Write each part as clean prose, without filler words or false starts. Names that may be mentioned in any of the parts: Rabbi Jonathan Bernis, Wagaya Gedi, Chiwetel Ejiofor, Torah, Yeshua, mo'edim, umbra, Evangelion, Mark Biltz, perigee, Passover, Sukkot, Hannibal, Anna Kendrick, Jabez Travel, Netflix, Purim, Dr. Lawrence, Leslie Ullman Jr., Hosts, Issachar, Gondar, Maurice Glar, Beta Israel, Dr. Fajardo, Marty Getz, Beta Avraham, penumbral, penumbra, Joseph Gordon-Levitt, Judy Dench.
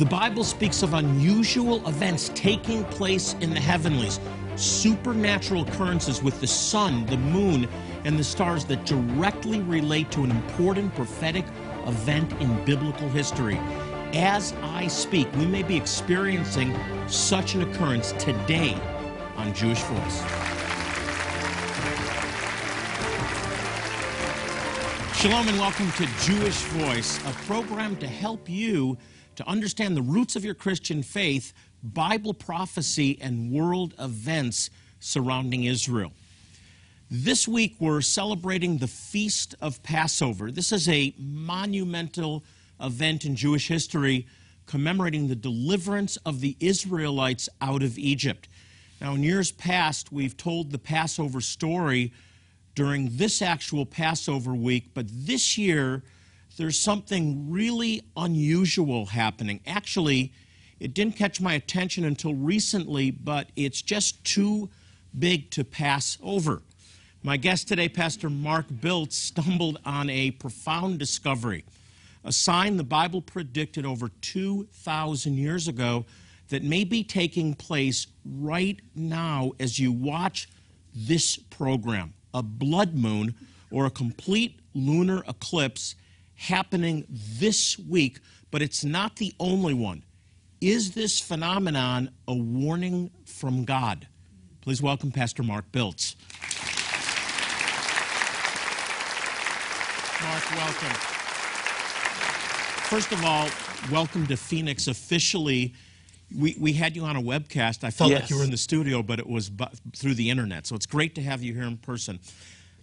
The Bible speaks of unusual events taking place in the heavenlies, supernatural occurrences with the sun, the moon, and the stars that directly relate to an important prophetic event in biblical history. As I speak, we may be experiencing such an occurrence today on Jewish Voice. Shalom and welcome to Jewish Voice, a program to help you to understand the roots of your Christian faith, Bible prophecy, and world events surrounding Israel. This week, we're celebrating the Feast of Passover. This is a monumental event in Jewish history commemorating the deliverance of the Israelites out of Egypt. Now, in years past, we've told the Passover story during this actual Passover week, but this year, there's something really unusual happening. Actually, it didn't catch my attention until recently, but it's just too big to pass over. My guest today, Pastor Mark Biltz, stumbled on a profound discovery, a sign the Bible predicted over 2,000 years ago that may be taking place right now as you watch this program, a blood moon or a complete lunar eclipse happening this week, but it's not the only one. Is this phenomenon a warning from God? Please welcome Pastor Mark Biltz. Mark, welcome. First of all, welcome to Phoenix officially. We had you on a webcast. I felt like you were in the studio, but it was through the internet. So it's great to have you here in person.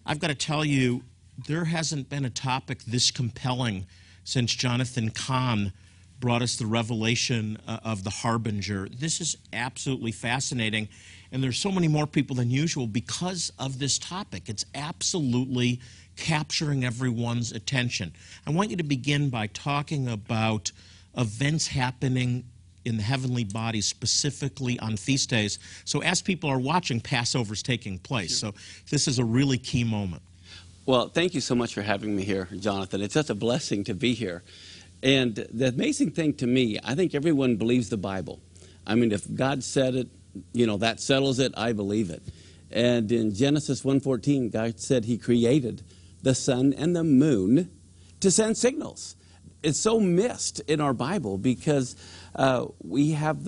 I've got to tell you, there hasn't been a topic this compelling since Jonathan Kahn brought us the revelation of the harbinger. This is absolutely fascinating, and there's so many more people than usual because of this topic. It's absolutely capturing everyone's attention. I want you to begin by talking about events happening in the heavenly bodies, specifically on feast days. So as people are watching, Passover's taking place. Sure. So this is a really key moment. Well, thank you so much for having me here, Jonathan. It's such a blessing to be here. And the amazing thing to me, I think everyone believes the Bible. I mean, if God said it, you know, that settles it, I believe it. And in Genesis 1:14, God said he created the sun and the moon to send signals. It's so missed in our Bible because we have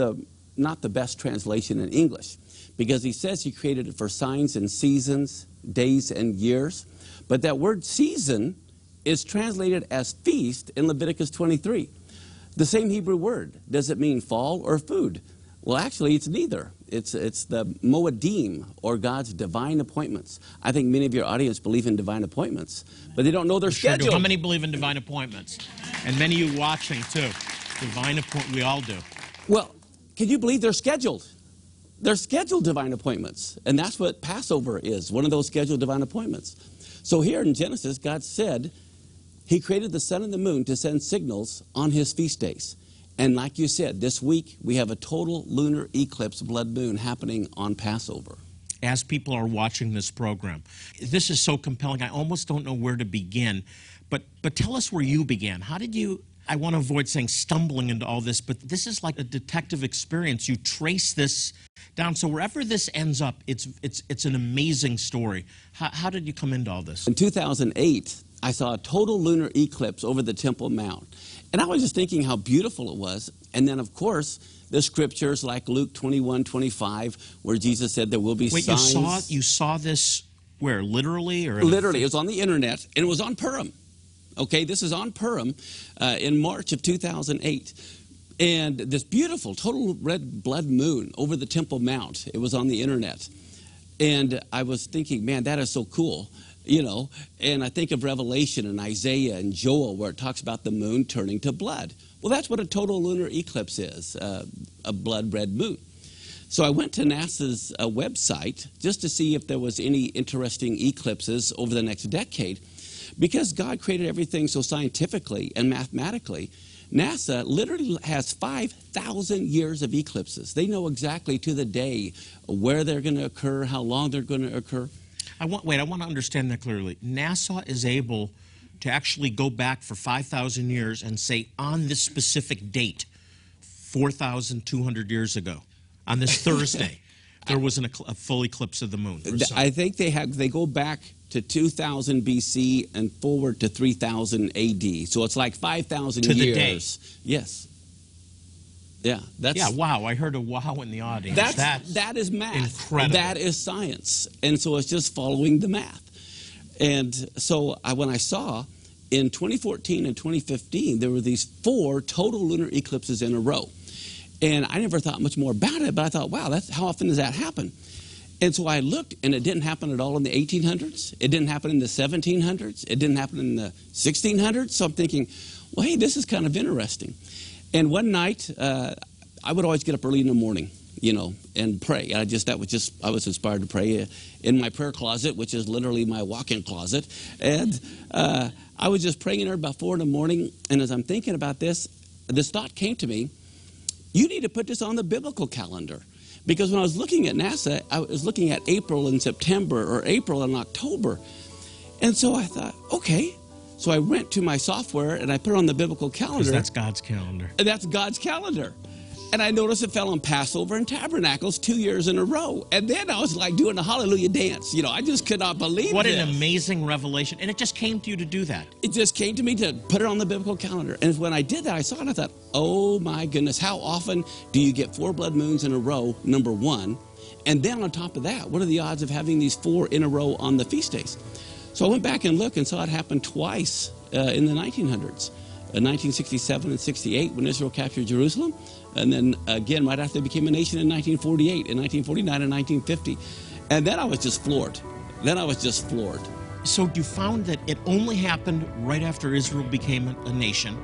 not the best translation in English, because he says he created it for signs and seasons, days and years. But that word season is translated as feast in Leviticus 23. The same Hebrew word. Does it mean fall or food? Well, actually, it's neither. It's the mo'edim, or God's divine appointments. I think many of your audience believe in divine appointments, but they don't know their schedule. Sure do. How many believe in divine appointments? And many of you watching, too. Divine appointments, we all do. Well, can you believe they're scheduled? They're scheduled divine appointments, and that's what Passover is, one of those scheduled divine appointments. So here in Genesis, God said he created the sun and the moon to send signals on his feast days. And like you said, this week we have a total lunar eclipse blood moon happening on Passover. As people are watching this program, this is so compelling. I almost don't know where to begin. But tell us where you began. How did you, I want to avoid saying stumbling into all this, but this is like a detective experience. You trace this down. So wherever this ends up, it's an amazing story. How did you come into all this? In 2008, I saw a total lunar eclipse over the Temple Mount. And I was just thinking how beautiful it was. And then, of course, the scriptures like Luke 21:25, where Jesus said there will be signs. Wait, you saw this where? Literally? Or literally. It was on the internet, and it was on Purim. Okay, this is on Purim in March of 2008. And this beautiful total red blood moon over the Temple Mount, it was on the internet. And I was thinking, man, that is so cool, you know. And I think of Revelation and Isaiah and Joel, where it talks about the moon turning to blood. Well, that's what a total lunar eclipse is, a blood red moon. So I went to NASA's website just to see if there was any interesting eclipses over the next decade. Because God created everything so scientifically and mathematically, NASA literally has 5,000 years of eclipses. They know exactly to the day where they're going to occur, how long they're going to occur. I want to understand that clearly. NASA is able to actually go back for 5,000 years and say on this specific date, 4,200 years ago. On this Thursday, there was a full eclipse of the moon. I think they go back to 2000 BC and forward to 3000 AD. So it's like 5,000 years. To the day. Yes. Yeah, that's... Yeah, wow, I heard a wow in the audience. That is math. Incredible. That is science. And so it's just following the math. And so when I saw in 2014 and 2015, there were these 4 total lunar eclipses in a row. And I never thought much more about it, but I thought, wow, that's, how often does that happen? And so I looked, and it didn't happen at all in the 1800s. It didn't happen in the 1700s. It didn't happen in the 1600s. So I'm thinking, well, hey, this is kind of interesting. And one night, I would always get up early in the morning, you know, and pray. And I was inspired to pray in my prayer closet, which is literally my walk-in closet. And I was just praying there about 4 in the morning. And as I'm thinking about this, this thought came to me, you need to put this on the biblical calendar. Because when I was looking at NASA, I was looking at April and September or April and October. And so I thought, okay. So I went to my software and I put it on the biblical calendar. That's God's calendar. And that's God's calendar. And I noticed it fell on Passover and Tabernacles 2 years in a row. And then I was like doing a hallelujah dance. You know, I just could not believe it. What an amazing revelation. And it just came to you to do that. It just came to me to put it on the biblical calendar. And when I did that, I saw it and I thought, oh my goodness, how often do you get 4 blood moons in a row, number one? And then on top of that, what are the odds of having these 4 in a row on the feast days? So I went back and looked and saw it happen twice in the 1900s, 1967 and 68 when Israel captured Jerusalem, and then again right after they became a nation in 1948, in 1949 and 1950. And then I was just floored. So you found that it only happened right after Israel became a nation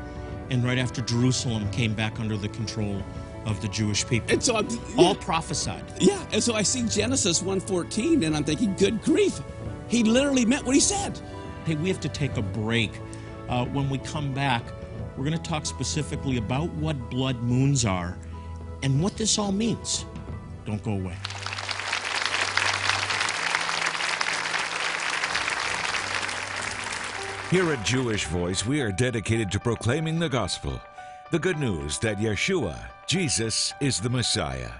and right after Jerusalem came back under the control of the Jewish people. And so all prophesied. Yeah, and so I see Genesis 1:14 and I'm thinking, good grief. He literally meant what he said. Hey, we have to take a break. When we come back, we're going to talk specifically about what blood moons are and what this all means. Don't go away. Here at Jewish Voice, we are dedicated to proclaiming the gospel, the good news that Yeshua, Jesus, is the Messiah,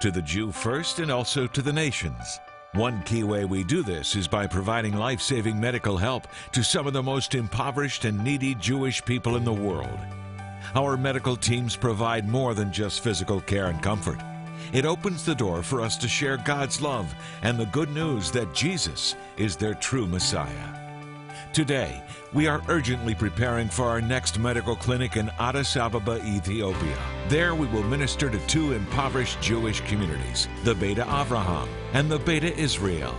to the Jew first and also to the nations. One key way we do this is by providing life-saving medical help to some of the most impoverished and needy Jewish people in the world. Our medical teams provide more than just physical care and comfort. It opens the door for us to share God's love and the good news that Jesus is their true Messiah. Today, we are urgently preparing for our next medical clinic in Addis Ababa, Ethiopia. There we will minister to 2 impoverished Jewish communities, the Beta Avraham and the Beta Israel.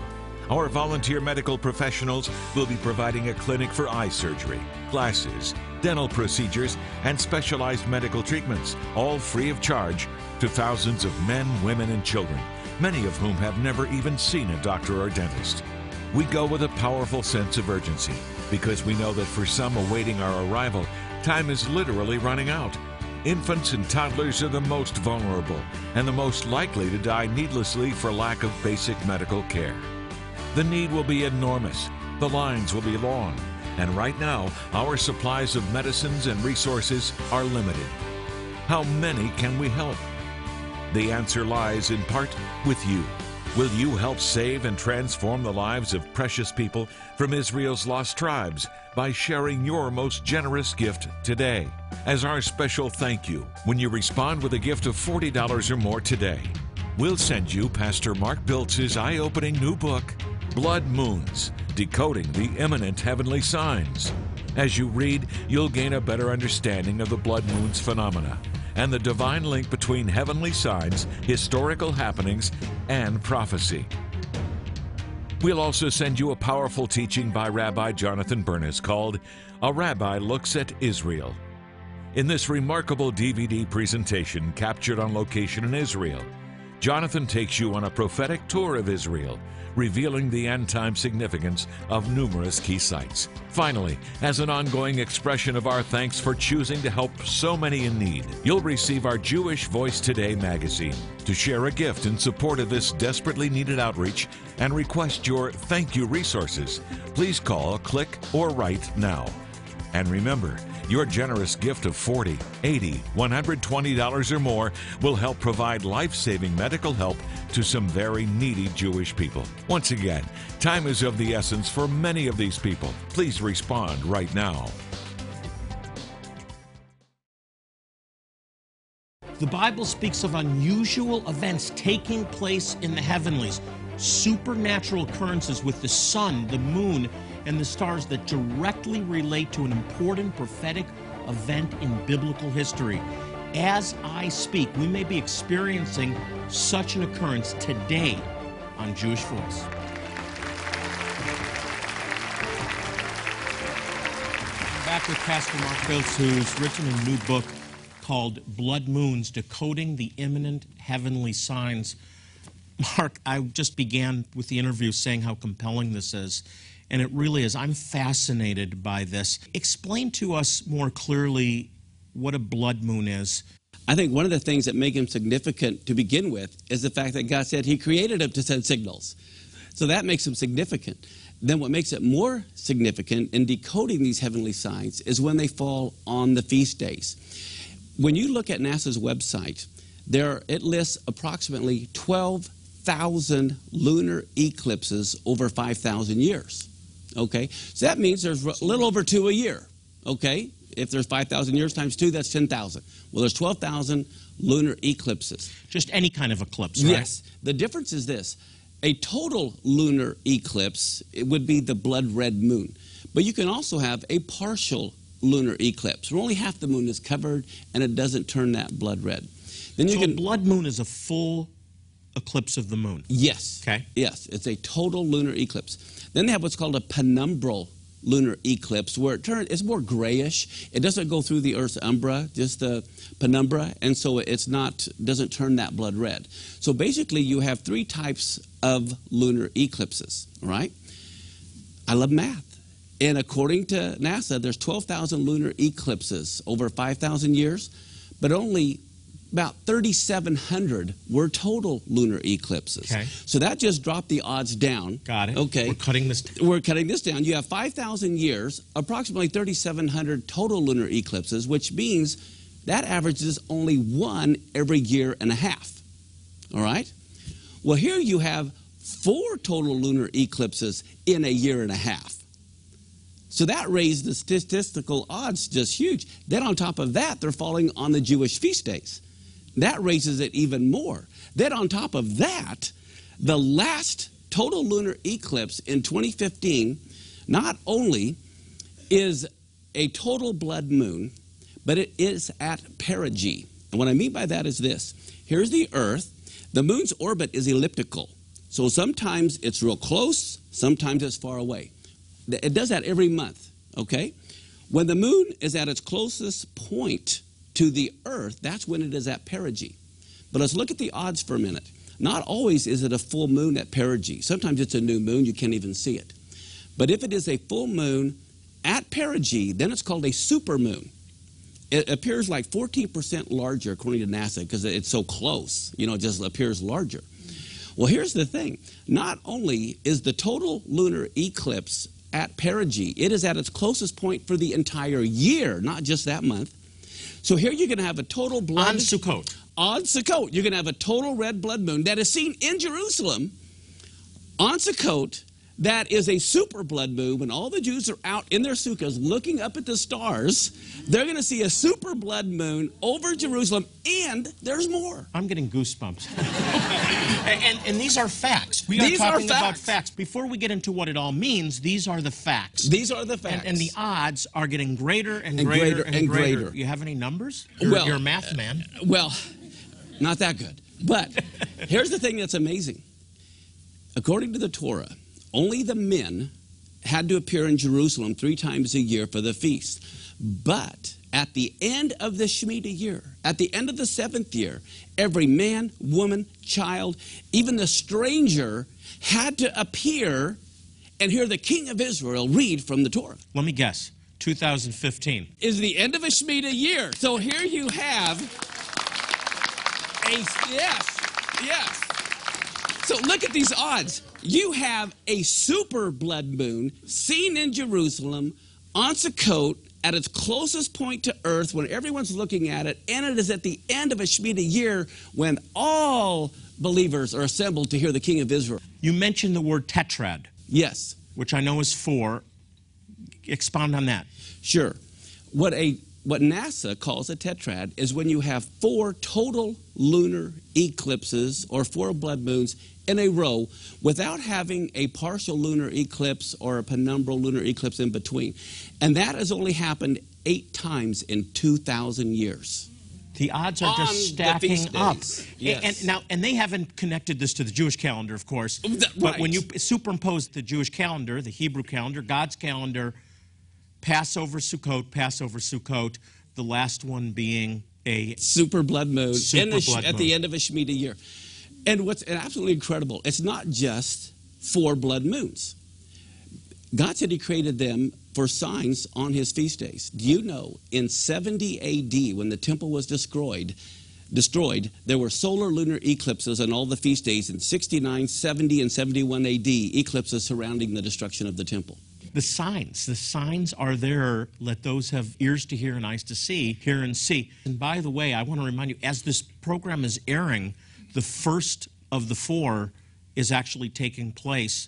Our volunteer medical professionals will be providing a clinic for eye surgery, glasses, dental procedures, and specialized medical treatments, all free of charge, to thousands of men, women, and children, many of whom have never even seen a doctor or dentist. We go with a powerful sense of urgency because we know that for some awaiting our arrival, time is literally running out. Infants and toddlers are the most vulnerable and the most likely to die needlessly for lack of basic medical care. The need will be enormous, the lines will be long, and right now, our supplies of medicines and resources are limited. How many can we help? The answer lies in part with you. Will you help save and transform the lives of precious people from Israel's lost tribes by sharing your most generous gift today? As our special thank you, when you respond with a gift of $40 or more today, we'll send you Pastor Mark Biltz's eye-opening new book, Blood Moons, Decoding the Imminent Heavenly Signs. As you read, you'll gain a better understanding of the blood moons phenomena and the divine link between heavenly signs, historical happenings, and prophecy. We'll also send you a powerful teaching by Rabbi Jonathan Bernis called A Rabbi Looks at Israel. In this remarkable DVD presentation captured on location in Israel, Jonathan takes you on a prophetic tour of Israel, revealing the end-time significance of numerous key sites. Finally, as an ongoing expression of our thanks for choosing to help so many in need, you'll receive our Jewish Voice Today magazine to share a gift in support of this desperately needed outreach and request your thank you resources. Please call, click, or write now. And remember, Your generous gift of $40, $80, $120 or more will help provide life-saving medical help to some very needy Jewish people. Once again, time is of the essence for many of these people. Please respond right now. The Bible speaks of unusual events taking place in the heavenlies, supernatural occurrences with the sun, the moon, and the stars that directly relate to an important prophetic event in biblical history. As I speak, we may be experiencing such an occurrence today on Jewish Voice. Back with Pastor Mark Biltz, who's written a new book called Blood Moons, Decoding the Imminent Heavenly Signs. Mark, I just began with the interview saying how compelling this is, and it really is. I'm fascinated by this. Explain to us more clearly what a blood moon is. I think one of the things that make him significant to begin with is the fact that God said he created him to send signals. So that makes him significant. Then what makes it more significant in decoding these heavenly signs is when they fall on the feast days. When you look at NASA's website, it lists approximately 12,000 lunar eclipses over 5,000 years, okay? So that means there's a little over two a year, okay? If there's 5,000 years times two, that's 10,000. Well, there's 12,000 lunar eclipses. Just any kind of eclipse, right? Yes. The difference is this. A total lunar eclipse, it would be the blood red moon. But you can also have a partial lunar eclipse, where only half the moon is covered and it doesn't turn that blood red. Then you a blood moon is a full eclipse of the moon? Yes. Okay. Yes, it's a total lunar eclipse. Then they have what's called a penumbral lunar eclipse, where it's more grayish. It doesn't go through the Earth's umbra, just the penumbra, and so it doesn't turn that blood red. So basically you have three types of lunar eclipses, right? I love math. And according to NASA, there's 12,000 lunar eclipses over 5,000 years, but only about 3,700 were total lunar eclipses. Okay. So that just dropped the odds down. Got it. Okay. We're cutting this down. We're cutting this down. You have 5,000 years, approximately 3,700 total lunar eclipses, which means that averages only one every year and a half. All right? Well, here you have four total lunar eclipses in a year and a half. So that raised the statistical odds just huge. Then on top of that, they're falling on the Jewish feast days. That raises it even more. Then on top of that, the last total lunar eclipse in 2015, not only is a total blood moon, but it is at perigee. And what I mean by that is this. Here's the Earth. The moon's orbit is elliptical. So sometimes it's real close, sometimes it's far away. It does that every month, okay? When the moon is at its closest point to the Earth, that's when it is at perigee. But let's look at the odds for a minute. Not always is it a full moon at perigee. Sometimes it's a new moon, you can't even see it. But if it is a full moon at perigee, then it's called a supermoon. It appears like 14% larger, according to NASA, because it's so close, you know, it just appears larger. Well, here's the thing. Not only is the total lunar eclipse at perigee, it is at its closest point for the entire year, not just that month. So here you're going to have a total blood on Sukkot. On Sukkot, you're going to have a total red blood moon that is seen in Jerusalem on Sukkot. That is a super blood moon. When all the Jews are out in their sukkahs looking up at the stars, they're going to see a super blood moon over Jerusalem, and there's more. I'm getting goosebumps. and these are facts. We are talking about facts. Before we get into what it all means, these are the facts. These are the facts. And the odds are getting greater and greater and greater. You have any numbers? You're a math man. Well, not that good. But here's the thing that's amazing. According to the Torah, only the men had to appear in Jerusalem three times a year for the feast. But at the end of the Shemitah year, at the end of the seventh year, every man, woman, child, even the stranger had to appear and hear the king of Israel read from the Torah. Let me guess, 2015. Is the end of a Shemitah year. So here you have a, yes. So look at these odds. You have a super blood moon seen in Jerusalem on Sukkot at its closest point to earth when everyone's looking at it, and it is at the end of a Shemitah year when all believers are assembled to hear the King of Israel. You mentioned the word tetrad. Yes. Which I know is four. Expound on that. Sure. What NASA calls a tetrad is when you have four total lunar eclipses or four blood moons in a row without having a partial lunar eclipse or a penumbra lunar eclipse in between. And that has only happened 8 times in 2,000 years. The odds are just stacking up. Yes. And they haven't connected this to the Jewish calendar, of course. But when you superimpose the Jewish calendar, the Hebrew calendar, God's calendar, Passover, Sukkot, the last one being a super blood moon at the end of a Shemitah year. And what's absolutely incredible, it's not just 4 blood moons. God said he created them for signs on his feast days. Do you know in 70 AD when the temple was destroyed, there were solar lunar eclipses on all the feast days in 69, 70, and 71 AD, eclipses surrounding the destruction of the temple. The signs are there. Let those have ears to hear and eyes to see, hear and see. And by the way, I want to remind you, as this program is airing, the first of the 4 is actually taking place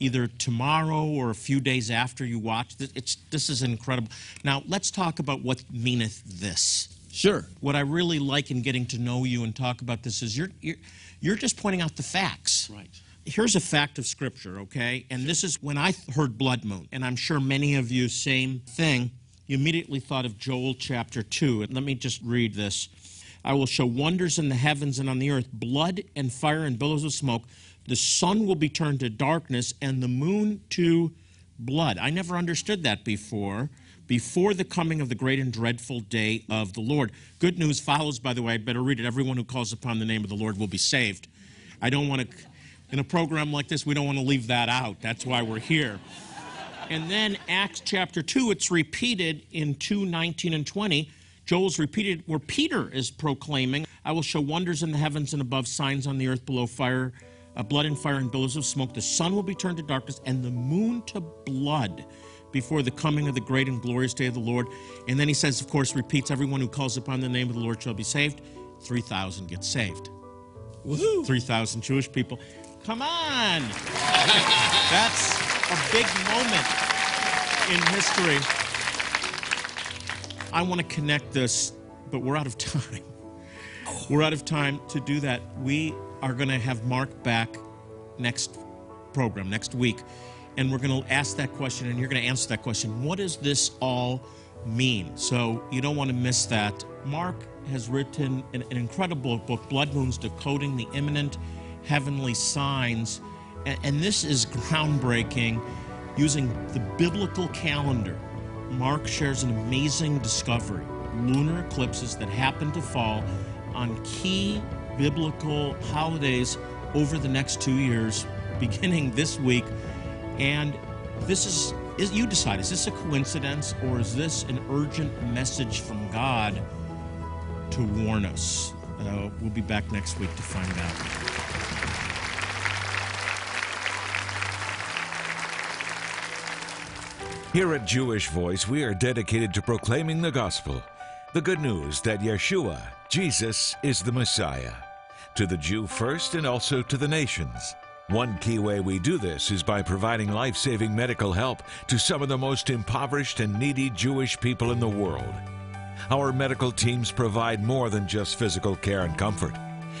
either tomorrow or a few days after you watch. This is incredible. Now, let's talk about what meaneth this. Sure. What I really like in getting to know you and talk about this is you're just pointing out the facts. Right. Here's a fact of Scripture, okay? And this is when I heard blood moon, and I'm sure many of you, same thing, you immediately thought of Joel chapter 2. And let me just read this. I will show wonders in the heavens and on the earth, blood and fire and billows of smoke. The sun will be turned to darkness and the moon to blood. I never understood that before the coming of the great and dreadful day of the Lord. Good news follows, by the way. I better read it. Everyone who calls upon the name of the Lord will be saved. I don't want to... In a program like this, we don't want to leave that out. That's why we're here. And then Acts chapter 2, it's repeated in 2:19 and 20. Joel's repeated where Peter is proclaiming, I will show wonders in the heavens and above, signs on the earth below, fire, blood and fire and billows of smoke. The sun will be turned to darkness and the moon to blood before the coming of the great and glorious day of the Lord. And then he says, of course, repeats, everyone who calls upon the name of the Lord shall be saved. 3,000 get saved. Woohoo! 3,000 Jewish people. Come on! That's a big moment in history. I want to connect this, but we're out of time. We're out of time to do that. We are going to have Mark back next week, and we're going to ask that question, and you're going to answer that question. What does this all mean? So you don't want to miss that. Mark has written an incredible book, Blood Moons, Decoding the Imminent Heavenly Signs, and this is groundbreaking, using the biblical calendar. Mark shares an amazing discovery, lunar eclipses that happen to fall on key biblical holidays over the next 2 years, beginning this week. And this is you decide, is this a coincidence or is this an urgent message from God to warn us? We'll be back next week to find out. Here at Jewish Voice, we are dedicated to proclaiming the gospel, the good news that Yeshua, Jesus, is the Messiah, to the Jew first and also to the nations. One key way we do this is by providing life-saving medical help to some of the most impoverished and needy Jewish people in the world. Our medical teams provide more than just physical care and comfort.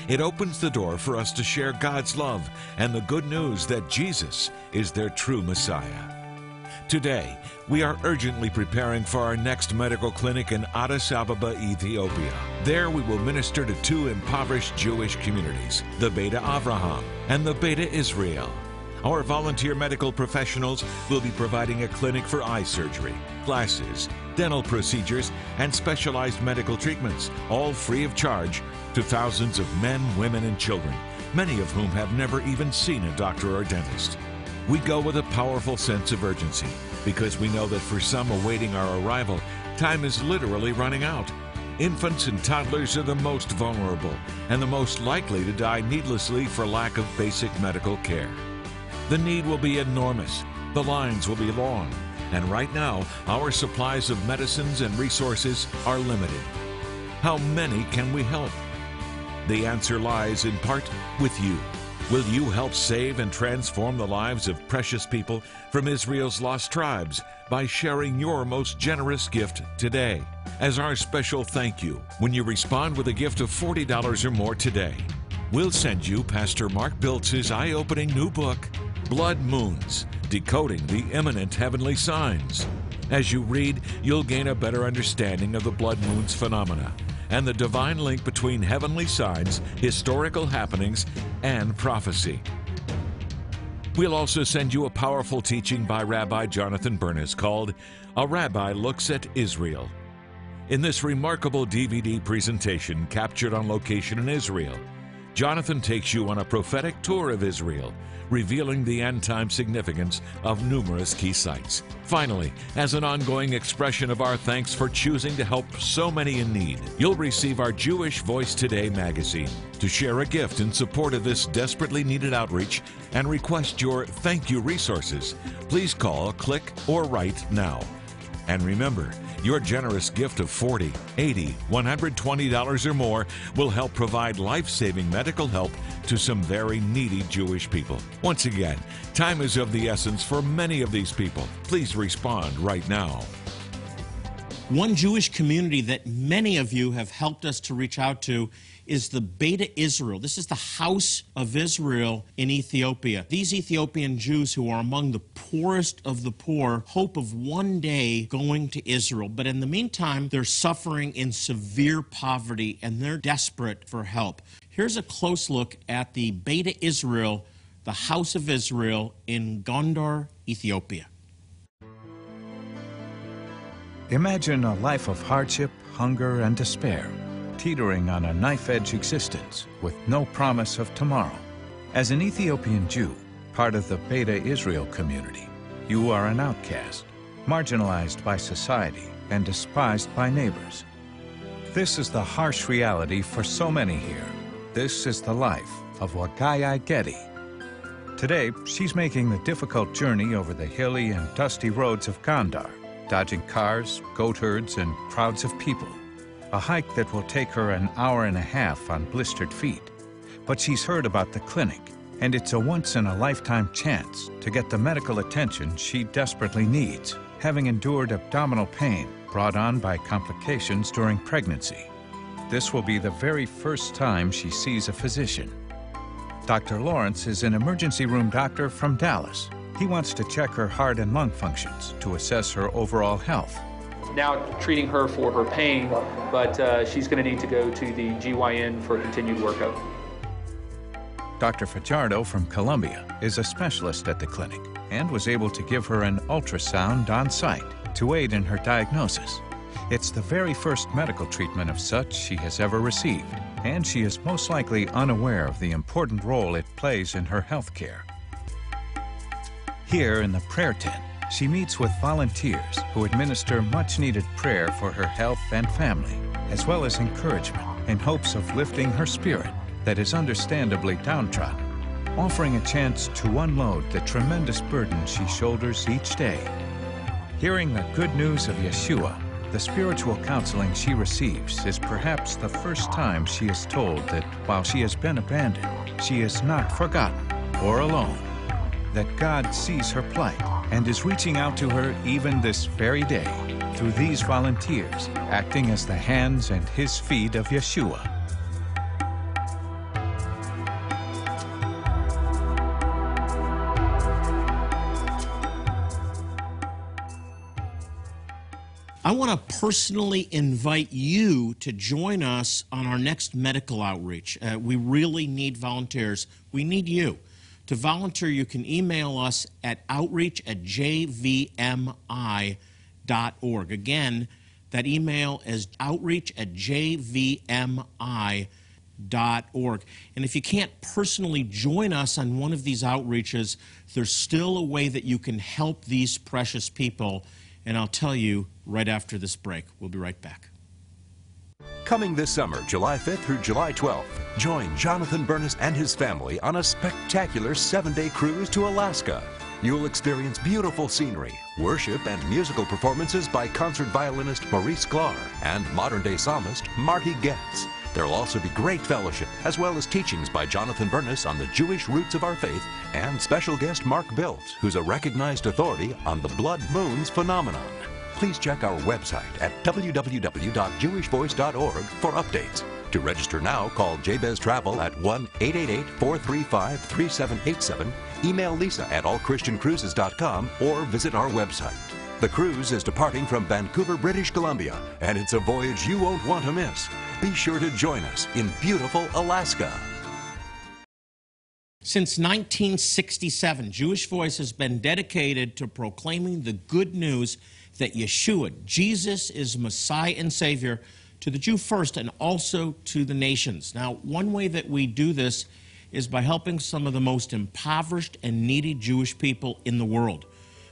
It opens the door for us to share God's love and the good news that Jesus is their true Messiah. Today, we are urgently preparing for our next medical clinic in Addis Ababa, Ethiopia. There we will minister to 2 impoverished Jewish communities, the Beta Avraham and the Beta Israel. Our volunteer medical professionals will be providing a clinic for eye surgery, glasses, dental procedures, and specialized medical treatments, all free of charge, to thousands of men, women, and children, many of whom have never even seen a doctor or dentist. We go with a powerful sense of urgency because we know that for some awaiting our arrival, time is literally running out. Infants and toddlers are the most vulnerable and the most likely to die needlessly for lack of basic medical care. The need will be enormous. The lines will be long. And right now, our supplies of medicines and resources are limited. How many can we help? The answer lies in part with you. Will you help save and transform the lives of precious people from Israel's lost tribes by sharing your most generous gift today? As our special thank you, when you respond with a gift of $40 or more today, we'll send you Pastor Mark Biltz's eye-opening new book, Blood Moons, Decoding the Imminent Heavenly Signs. As you read, you'll gain a better understanding of the blood moons phenomena and the divine link between heavenly signs, historical happenings, and prophecy. We'll also send you a powerful teaching by Rabbi Jonathan Bernis called A Rabbi Looks at Israel. In this remarkable DVD presentation captured on location in Israel, Jonathan takes you on a prophetic tour of Israel, revealing the end-time significance of numerous key sites. Finally, as an ongoing expression of our thanks for choosing to help so many in need, you'll receive our Jewish Voice Today magazine to share a gift in support of this desperately needed outreach and request your thank you resources. Please call, click, or write now. And remember, your generous gift of $40, $80, $120 or more will help provide life-saving medical help to some very needy Jewish people. Once again, time is of the essence for many of these people. Please respond right now. One Jewish community that many of you have helped us to reach out to is the Beta Israel. This is the House of Israel in Ethiopia. These Ethiopian Jews, who are among the poorest of the poor, hope of one day going to Israel. But in the meantime, they're suffering in severe poverty and they're desperate for help. Here's a close look at the Beta Israel, the House of Israel in Gondar, Ethiopia. Imagine a life of hardship, hunger, and despair, teetering on a knife-edge existence with no promise of tomorrow. As an Ethiopian Jew, part of the Beta Israel community, you are an outcast, marginalized by society and despised by neighbors. This is the harsh reality for so many here. This is the life of Wagaya Gedi. Today, she's making the difficult journey over the hilly and dusty roads of Gondar, dodging cars, goat herds, and crowds of people. A hike that will take her an hour and a half on blistered feet. But she's heard about the clinic, and it's a once-in-a-lifetime chance to get the medical attention she desperately needs, having endured abdominal pain brought on by complications during pregnancy. This will be the very first time she sees a physician. Dr. Lawrence is an emergency room doctor from Dallas. He wants to check her heart and lung functions to assess her overall health. Now treating her for her pain, but she's going to need to go to the GYN for continued workup. Dr. Fajardo from Colombia is a specialist at the clinic and was able to give her an ultrasound on site to aid in her diagnosis. It's the very first medical treatment of such she has ever received, and she is most likely unaware of the important role it plays in her health care. Here in the prayer tent, she meets with volunteers who administer much-needed prayer for her health and family, as well as encouragement in hopes of lifting her spirit that is understandably downtrodden, offering a chance to unload the tremendous burden she shoulders each day. Hearing the good news of Yeshua, the spiritual counseling she receives is perhaps the first time she is told that while she has been abandoned, she is not forgotten or alone, that God sees her plight and is reaching out to her even this very day through these volunteers, acting as the hands and his feet of Yeshua. I want to personally invite you to join us on our next medical outreach. We really need volunteers. We need you. To volunteer, you can email us at outreach@jvmi.org. Again, that email is outreach@jvmi.org. And if you can't personally join us on one of these outreaches, there's still a way that you can help these precious people. And I'll tell you right after this break. We'll be right back. Coming this summer, July 5th through July 12th, join Jonathan Bernis and his family on a spectacular 7-day cruise to Alaska. You'll experience beautiful scenery, worship and musical performances by concert violinist Maurice Glar and modern-day psalmist Marty Getz. There'll also be great fellowship, as well as teachings by Jonathan Bernis on the Jewish roots of our faith, and special guest Mark Biltz, who's a recognized authority on the blood moons phenomenon. Please check our website at www.jewishvoice.org for updates. To register now, call Jabez Travel at 1-888-435-3787, email Lisa at allchristiancruises.com, or visit our website. The cruise is departing from Vancouver, British Columbia, and it's a voyage you won't want to miss. Be sure to join us in beautiful Alaska. Since 1967, Jewish Voice has been dedicated to proclaiming the good news that Yeshua, Jesus, is Messiah and Savior to the Jew first and also to the nations. Now, one way that we do this is by helping some of the most impoverished and needy Jewish people in the world.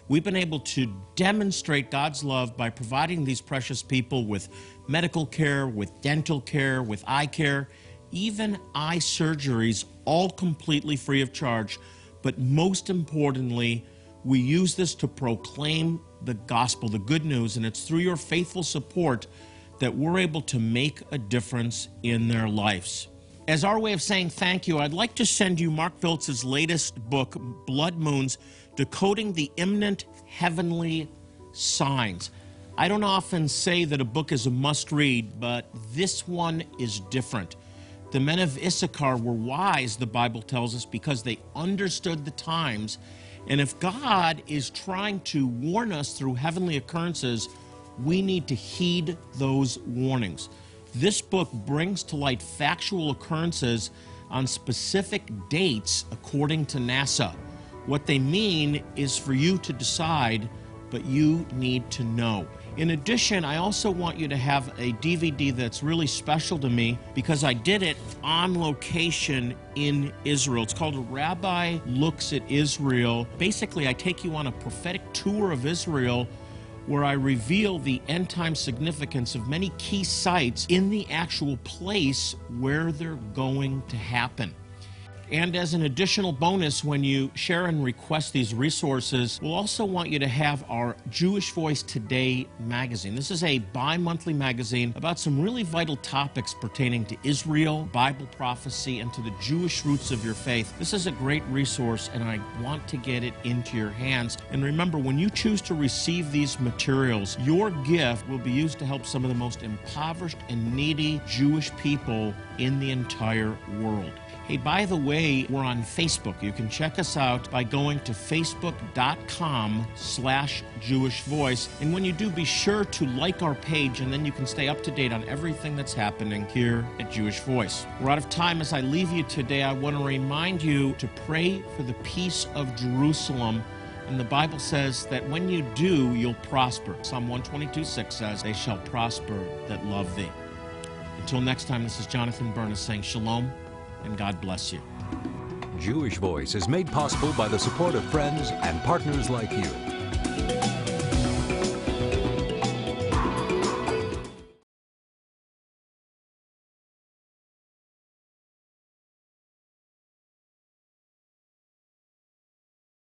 We've been able to demonstrate God's love by providing these precious people with medical care, with dental care, with eye care, even eye surgeries, all completely free of charge. But most importantly, we use this to proclaim the gospel, the good news, and it's through your faithful support that we're able to make a difference in their lives. As our way of saying thank you, I'd like to send you Mark Biltz's latest book, Blood Moons, Decoding the Imminent Heavenly Signs. I don't often say that a book is a must-read, but this one is different. The men of Issachar were wise, the Bible tells us, because they understood the times. And if God is trying to warn us through heavenly occurrences, we need to heed those warnings. This book brings to light factual occurrences on specific dates according to NASA. What they mean is for you to decide, but you need to know. In addition, I also want you to have a DVD that's really special to me because I did it on location in Israel. It's called A Rabbi Looks at Israel. Basically, I take you on a prophetic tour of Israel where I reveal the end-time significance of many key sites in the actual place where they're going to happen. And as an additional bonus, when you share and request these resources, we'll also want you to have our Jewish Voice Today magazine. This is a bi-monthly magazine about some really vital topics pertaining to Israel, Bible prophecy, and to the Jewish roots of your faith. This is a great resource, and I want to get it into your hands. And remember, when you choose to receive these materials, your gift will be used to help some of the most impoverished and needy Jewish people in the entire world. Hey, by the way, we're on Facebook. You can check us out by going to facebook.com/Jewish Voice. And when you do, be sure to like our page, and then you can stay up to date on everything that's happening here at Jewish Voice. We're out of time. As I leave you today, I want to remind you to pray for the peace of Jerusalem. And the Bible says that when you do, you'll prosper. Psalm 122:6 says, "They shall prosper that love thee." Until next time, this is Jonathan Bernis saying shalom, and God bless you. Jewish Voice is made possible by the support of friends and partners like you.